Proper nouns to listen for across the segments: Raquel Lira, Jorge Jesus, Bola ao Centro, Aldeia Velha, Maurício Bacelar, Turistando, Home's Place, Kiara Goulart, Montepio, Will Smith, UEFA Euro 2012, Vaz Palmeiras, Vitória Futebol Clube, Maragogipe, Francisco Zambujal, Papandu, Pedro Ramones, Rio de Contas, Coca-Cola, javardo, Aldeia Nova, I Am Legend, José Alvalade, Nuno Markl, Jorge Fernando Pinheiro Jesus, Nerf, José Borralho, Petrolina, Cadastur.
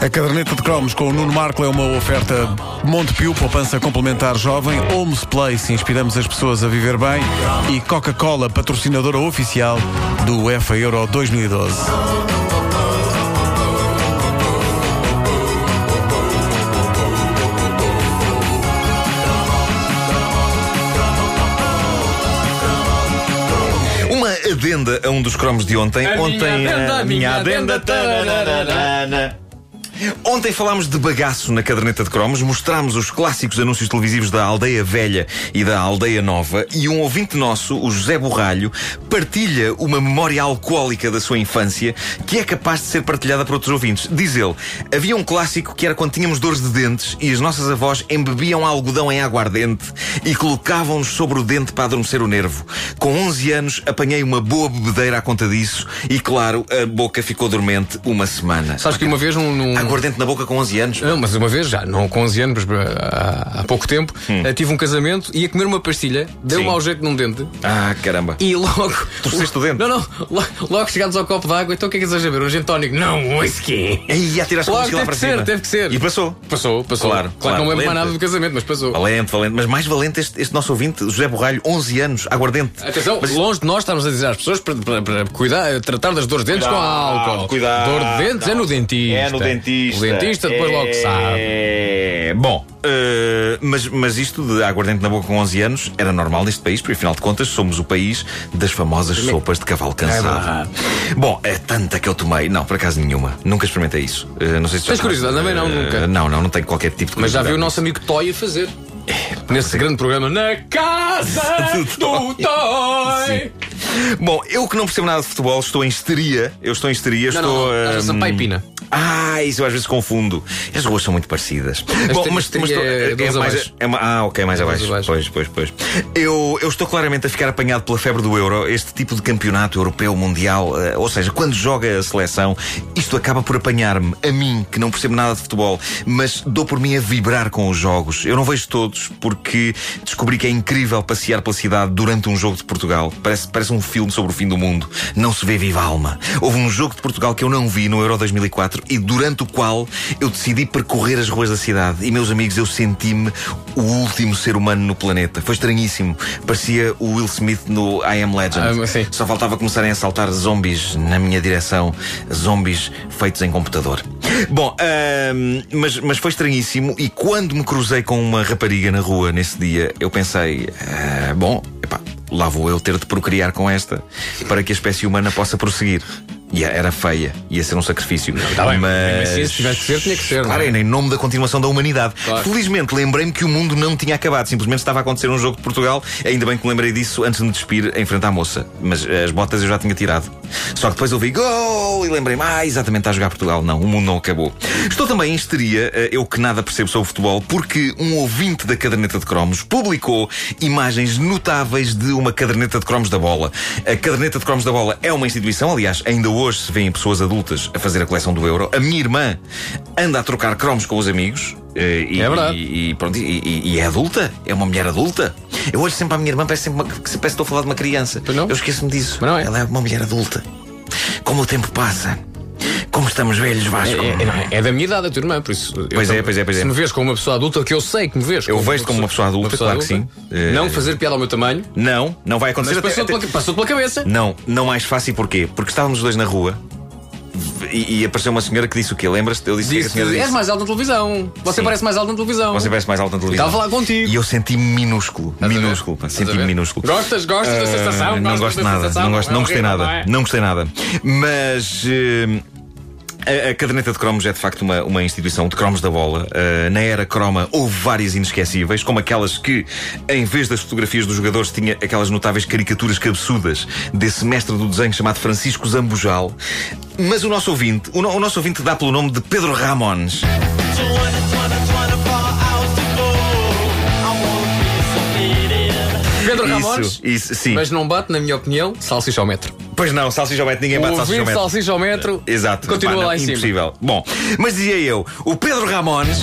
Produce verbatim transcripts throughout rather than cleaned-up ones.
A caderneta de cromos com o Nuno Markl é uma oferta Montepio, poupança complementar jovem, Home's Place, inspiramos as pessoas a viver bem, e Coca-Cola, patrocinadora oficial do UEFA Euro dois mil e doze. Adenda a um dos cromos de ontem. A ontem minha adenda, a minha adenda. Tararana. Ontem falámos de bagaço na caderneta de cromos, mostrámos os clássicos anúncios televisivos da Aldeia Velha e da Aldeia Nova, e um ouvinte nosso, o José Borralho, partilha uma memória alcoólica da sua infância que é capaz de ser partilhada por outros ouvintes. Diz ele, havia um clássico que era quando tínhamos dores de dentes e as nossas avós embebiam algodão em aguardente e colocavam-nos sobre o dente para adormecer o nervo. Com onze anos apanhei uma boa bebedeira à conta disso e, claro, a boca ficou dormente uma semana. Sabes que uma vez num... num... Aguardente na boca com onze anos. Não, mas uma vez já, não com onze anos, mas há, há pouco tempo, hum. tive um casamento, ia comer uma pastilha, deu-me ao jeito num dente. Ah, caramba. E logo... Torceste o dente? Não, não. Logo, logo chegámos ao copo d'água, então o que é que desejas beber? Um gin tónico? Não, whisky. E já tiraste o whisky lá para cima. Teve que ser, teve que ser. E passou. Passou, passou. Claro, claro, claro, não lembro mais nada do casamento, mas passou. Valente, valente. Mas mais valente este, este nosso ouvinte, José Borralho, onze anos, aguardente. Atenção, mas... longe de nós estamos a dizer às pessoas para, para, para cuidar, tratar das dores de dentes não, com álcool. Cuidado. Dor de dentes não. É no dentista. É no dentista. O dentista depois é... logo sabe. É... Bom, uh, mas, mas isto de aguardente na boca com onze anos era normal neste país, porque afinal de contas somos o país das famosas Primeiro... sopas de cavalo cansado. É Bom, é tanta que eu tomei. Não, por acaso nenhuma. Nunca experimentei isso. Uh, não sei se Tens já... curiosidade? Também não, uh, nunca. Não, não, não tenho qualquer tipo de curiosidade. Mas já viu o nosso amigo Toy a fazer. É, Nesse ser. grande programa Na Casa do, do Toy, Toy. Bom, eu que não percebo nada de futebol, estou em histeria. Eu estou em histeria não, estou, não, não. Uh, São Paipina. Ah, isso eu às vezes confundo. As ruas são muito parecidas. Bom, mas, mas estou, é, é, é mais é, ah, ok, mais abaixo. abaixo Pois, pois, pois eu, eu estou claramente a ficar apanhado pela febre do Euro. Este tipo de campeonato europeu, mundial, uh, ou seja, quando joga a seleção, isto acaba por apanhar-me, a mim, que não percebo nada de futebol, mas dou por mim a vibrar com os jogos. Eu não vejo todos, porque descobri que é incrível passear pela cidade durante um jogo de Portugal. Parece, parece um filme sobre o fim do mundo. Não se vê viva alma. Houve um jogo de Portugal que eu não vi no Euro dois mil e quatro e durante o qual eu decidi percorrer as ruas da cidade. E, meus amigos, eu senti-me o último ser humano no planeta. Foi estranhíssimo. Parecia o Will Smith no I Am Legend. Ah, Só faltava começarem a assaltar zombies na minha direção. Zombies feitos em computador. Bom, hum, mas, mas foi estranhíssimo. E quando me cruzei com uma rapariga na rua nesse dia, eu pensei, ah, bom, epá, lá vou eu ter de procriar com esta para que a espécie humana possa prosseguir. Yeah, era feia, ia ser um sacrifício. Não, tá bem, mas se tivesse que ser, tinha que ser. Claro, é? Em nome da continuação da humanidade. Claro. Felizmente lembrei-me que o mundo não tinha acabado, simplesmente estava a acontecer um jogo de Portugal. Ainda bem que me lembrei disso antes de me despir em frente à moça. Mas as botas eu já tinha tirado. Só que depois ouvi gol e lembrei-me, ah, exatamente, está a jogar Portugal. Não, o mundo não acabou. Estou também em histeria, eu que nada percebo sobre futebol, porque um ouvinte da caderneta de cromos publicou imagens notáveis de uma caderneta de cromos da bola. A caderneta de cromos da bola é uma instituição, aliás, ainda hoje. Hoje se vêem pessoas adultas a fazer a coleção do Euro. A minha irmã anda a trocar cromos com os amigos. E, é verdade. E, e, pronto, e, e é adulta? É uma mulher adulta? Eu olho sempre para a minha irmã, parece, sempre uma, parece que estou a falar de uma criança. Eu esqueço-me disso. Não é? Ela é uma mulher adulta. Como o tempo passa. Como estamos velhos, Vasco. É, é, é da minha idade, a tua irmã, por isso. Pois eu, é, pois é, pois é. Se me vês como uma pessoa adulta, que eu sei que me vês. Eu vejo como uma pessoa adulta, uma pessoa claro adulta. Que sim. Não fazer piada ao meu tamanho. Não, não vai acontecer. Mas passou, até, pela, até... passou pela cabeça. Não, não mais fácil, porquê? Porque estávamos dois na rua. E, e apareceu uma senhora que disse o quê? Lembras-te? Eu disse, disse que a senhora disse. És mais alto na televisão. Você Sim. parece mais alto na televisão. Você parece mais alto na televisão. Estava a falar contigo. E eu senti-me minúsculo. Estás minúsculo. Senti-me minúsculo. Gostas? Gostas uh, da sensação? Não gosto nada. Não gosto, não gostei nada. Não gostei nada. Mas... A, a caderneta de cromos é de facto uma, uma instituição de cromos da bola. Uh, na era croma houve várias inesquecíveis, como aquelas que, em vez das fotografias dos jogadores, tinha aquelas notáveis caricaturas cabeçudas desse mestre do desenho chamado Francisco Zambujal. Mas o nosso ouvinte, o, no, o nosso ouvinte dá pelo nome de Pedro Ramones. Pedro Ramones, isso, isso, sim. Mas não bate, na minha opinião, salsicha ao metro. Pois não, salsicha ao metro, ninguém bate salsicha ao metro. Salsicha ao metro, exato. Continua pá, lá não, em impossível. Cima. Bom, mas dizia eu, o Pedro Ramones.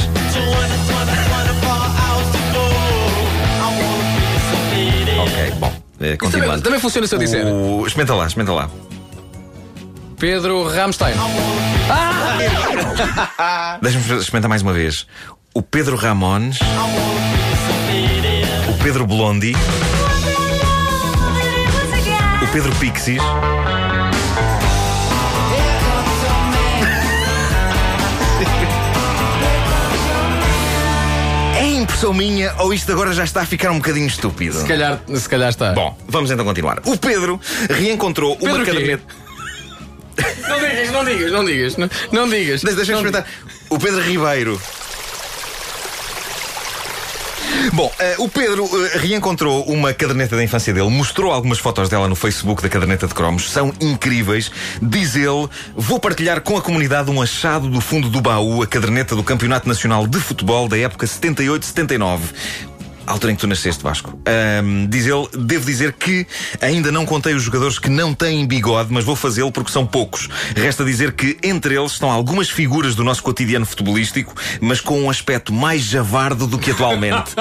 Ok, bom. É, continuando. Também, também funciona se eu disser. O... Experimenta lá, experimenta lá. Pedro Ramostein. Ah! Deixa-me experimentar mais uma vez. O Pedro Ramones. O Pedro Blondi. O Pedro Pixies. Sou minha, ou isto agora já está a ficar um bocadinho estúpido? Se calhar, se calhar está. Bom, vamos então continuar. O Pedro reencontrou Pedro uma caderneta... Não digas, não digas, não digas. Não, não digas. Deixa-me experimentar. O Pedro Ribeiro. Bom, uh, o Pedro uh, reencontrou uma caderneta da infância dele, mostrou algumas fotos dela no Facebook da caderneta de cromos. São incríveis. Diz ele, vou partilhar com a comunidade um achado do fundo do baú, a caderneta do Campeonato Nacional de Futebol da época setenta e oito setenta e nove. Altura em que tu nasceste, Vasco. Um, diz ele, devo dizer que ainda não contei os jogadores que não têm bigode, mas vou fazê-lo porque são poucos. Resta dizer que entre eles estão algumas figuras do nosso cotidiano futebolístico, mas com um aspecto mais javardo do que atualmente.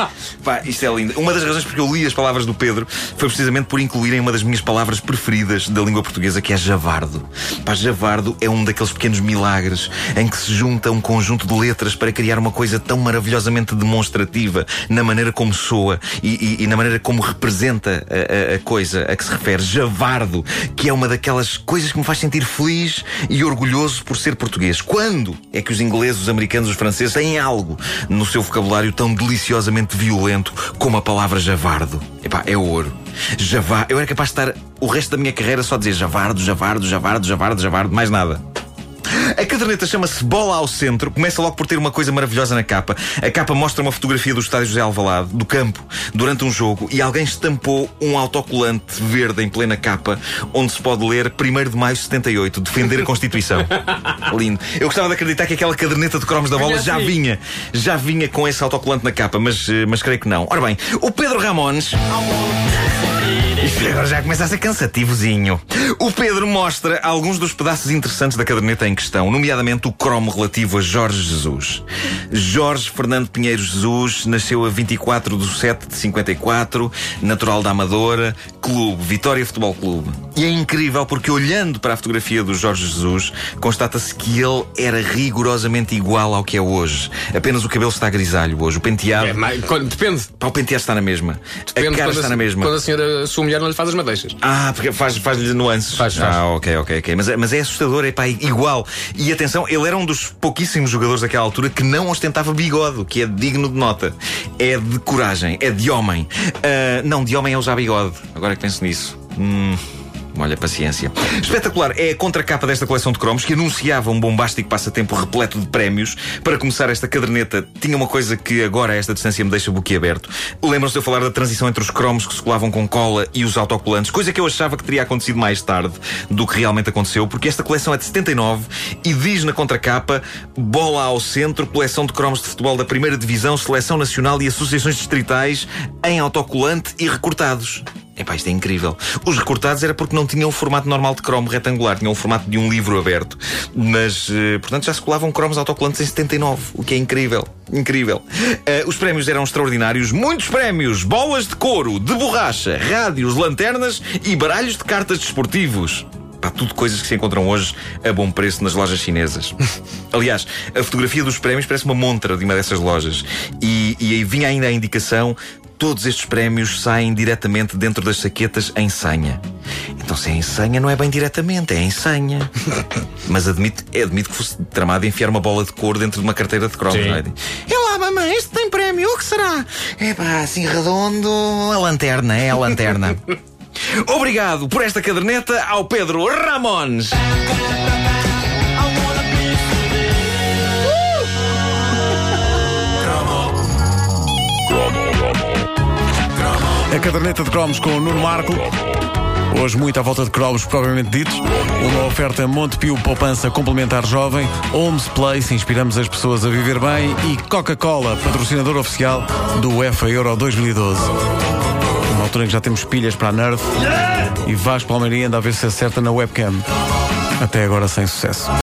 Pá, isto é lindo. Uma das razões porque eu li as palavras do Pedro foi precisamente por incluírem uma das minhas palavras preferidas da língua portuguesa, que é javardo. Pá, javardo é um daqueles pequenos milagres em que se junta um conjunto de letras para criar uma coisa tão maravilhosamente demonstrativa na maneira como soa e, e, e na maneira como representa a, a, a coisa a que se refere. Javardo, que é uma daquelas coisas que me faz sentir feliz e orgulhoso por ser português. Quando é que os ingleses, os americanos, os franceses têm algo no seu vocabulário tão deliciosamente violento como a palavra javardo? Epá, é ouro. Javar... Eu era capaz de estar o resto da minha carreira só a dizer javardo, javardo, javardo, javardo, javardo, mais nada. A caderneta chama-se Bola ao Centro. Começa logo por ter uma coisa maravilhosa na capa. A capa mostra uma fotografia do estádio José Alvalade, do campo, durante um jogo, e alguém estampou um autocolante verde em plena capa, onde se pode ler primeiro de maio de setenta e oito, defender a Constituição. Lindo. Eu gostava de acreditar que aquela caderneta de cromos da Bola já vinha Já vinha com esse autocolante na capa, mas, mas creio que não. Ora bem, o Pedro Ramones... Isto agora já começa a ser cansativozinho. O Pedro mostra alguns dos pedaços interessantes da caderneta em questão, nomeadamente o cromo relativo a Jorge Jesus. Jorge Fernando Pinheiro Jesus nasceu a vinte e quatro de setembro de cinquenta e quatro, natural da Amadora, clube Vitória Futebol Clube. E é incrível porque, olhando para a fotografia do Jorge Jesus, constata-se que ele era rigorosamente igual ao que é hoje. Apenas o cabelo está grisalho hoje, o penteado... É, mas, depende. Pá, o penteado está na mesma. Depende, a cara está a, na mesma. Quando a senhora assume, não lhe faz as madeixas. Ah, porque faz-lhe faz nuances. Faz, faz. Ah, ok, ok, ok. Mas, mas é assustador, é pá, igual. E atenção, ele era um dos pouquíssimos jogadores daquela altura que não ostentava bigode, o que é digno de nota. É de coragem, é de homem. Uh, não, de homem é usar bigode. Agora que penso nisso. Hum. Olha, paciência. Espetacular é a contracapa desta coleção de cromos, que anunciava um bombástico passatempo repleto de prémios. Para começar, esta caderneta tinha uma coisa que agora, a esta distância, me deixa boquiaberto. Lembram-se de eu falar da transição entre os cromos que se colavam com cola e os autocolantes, coisa que eu achava que teria acontecido mais tarde do que realmente aconteceu, porque esta coleção é de setenta e nove e diz na contracapa Bola ao Centro, coleção de cromos de futebol da primeira divisão, seleção nacional e associações distritais em autocolante e recortados. Epá, isto é incrível. Os recortados era porque não tinham o formato normal de cromo retangular, tinham o formato de um livro aberto. Mas, portanto, já se colavam cromos autocolantes em setenta e nove, o que é incrível. Incrível. Uh, os prémios eram extraordinários. Muitos prémios. Bolas de couro, de borracha, rádios, lanternas e baralhos de cartas desportivos. Pá, tudo coisas que se encontram hoje a bom preço nas lojas chinesas. Aliás, a fotografia dos prémios parece uma montra de uma dessas lojas. E, e aí vinha ainda a indicação... Todos estes prémios saem diretamente dentro das saquetas em senha. Então, se é em senha, não é bem diretamente, é em senha. Mas admito, admito que fosse tramado enfiar uma bola de couro dentro de uma carteira de cromos, não é? É lá, mamãe, este tem prémio, o que será? É pá, assim redondo, a lanterna, é a lanterna. Obrigado por esta caderneta ao Pedro Ramones. A caderneta de cromos com o Nuno Markl. Hoje muito à volta de cromos propriamente ditos. Uma oferta Montepio Poupança Complementar Jovem, Home's Place, inspiramos as pessoas a viver bem, e Coca-Cola, patrocinador oficial do UEFA Euro dois mil e doze. Uma altura em que já temos pilhas para a Nerf. E Vaz Palmeiras anda a ver se acerta na webcam. Até agora sem sucesso.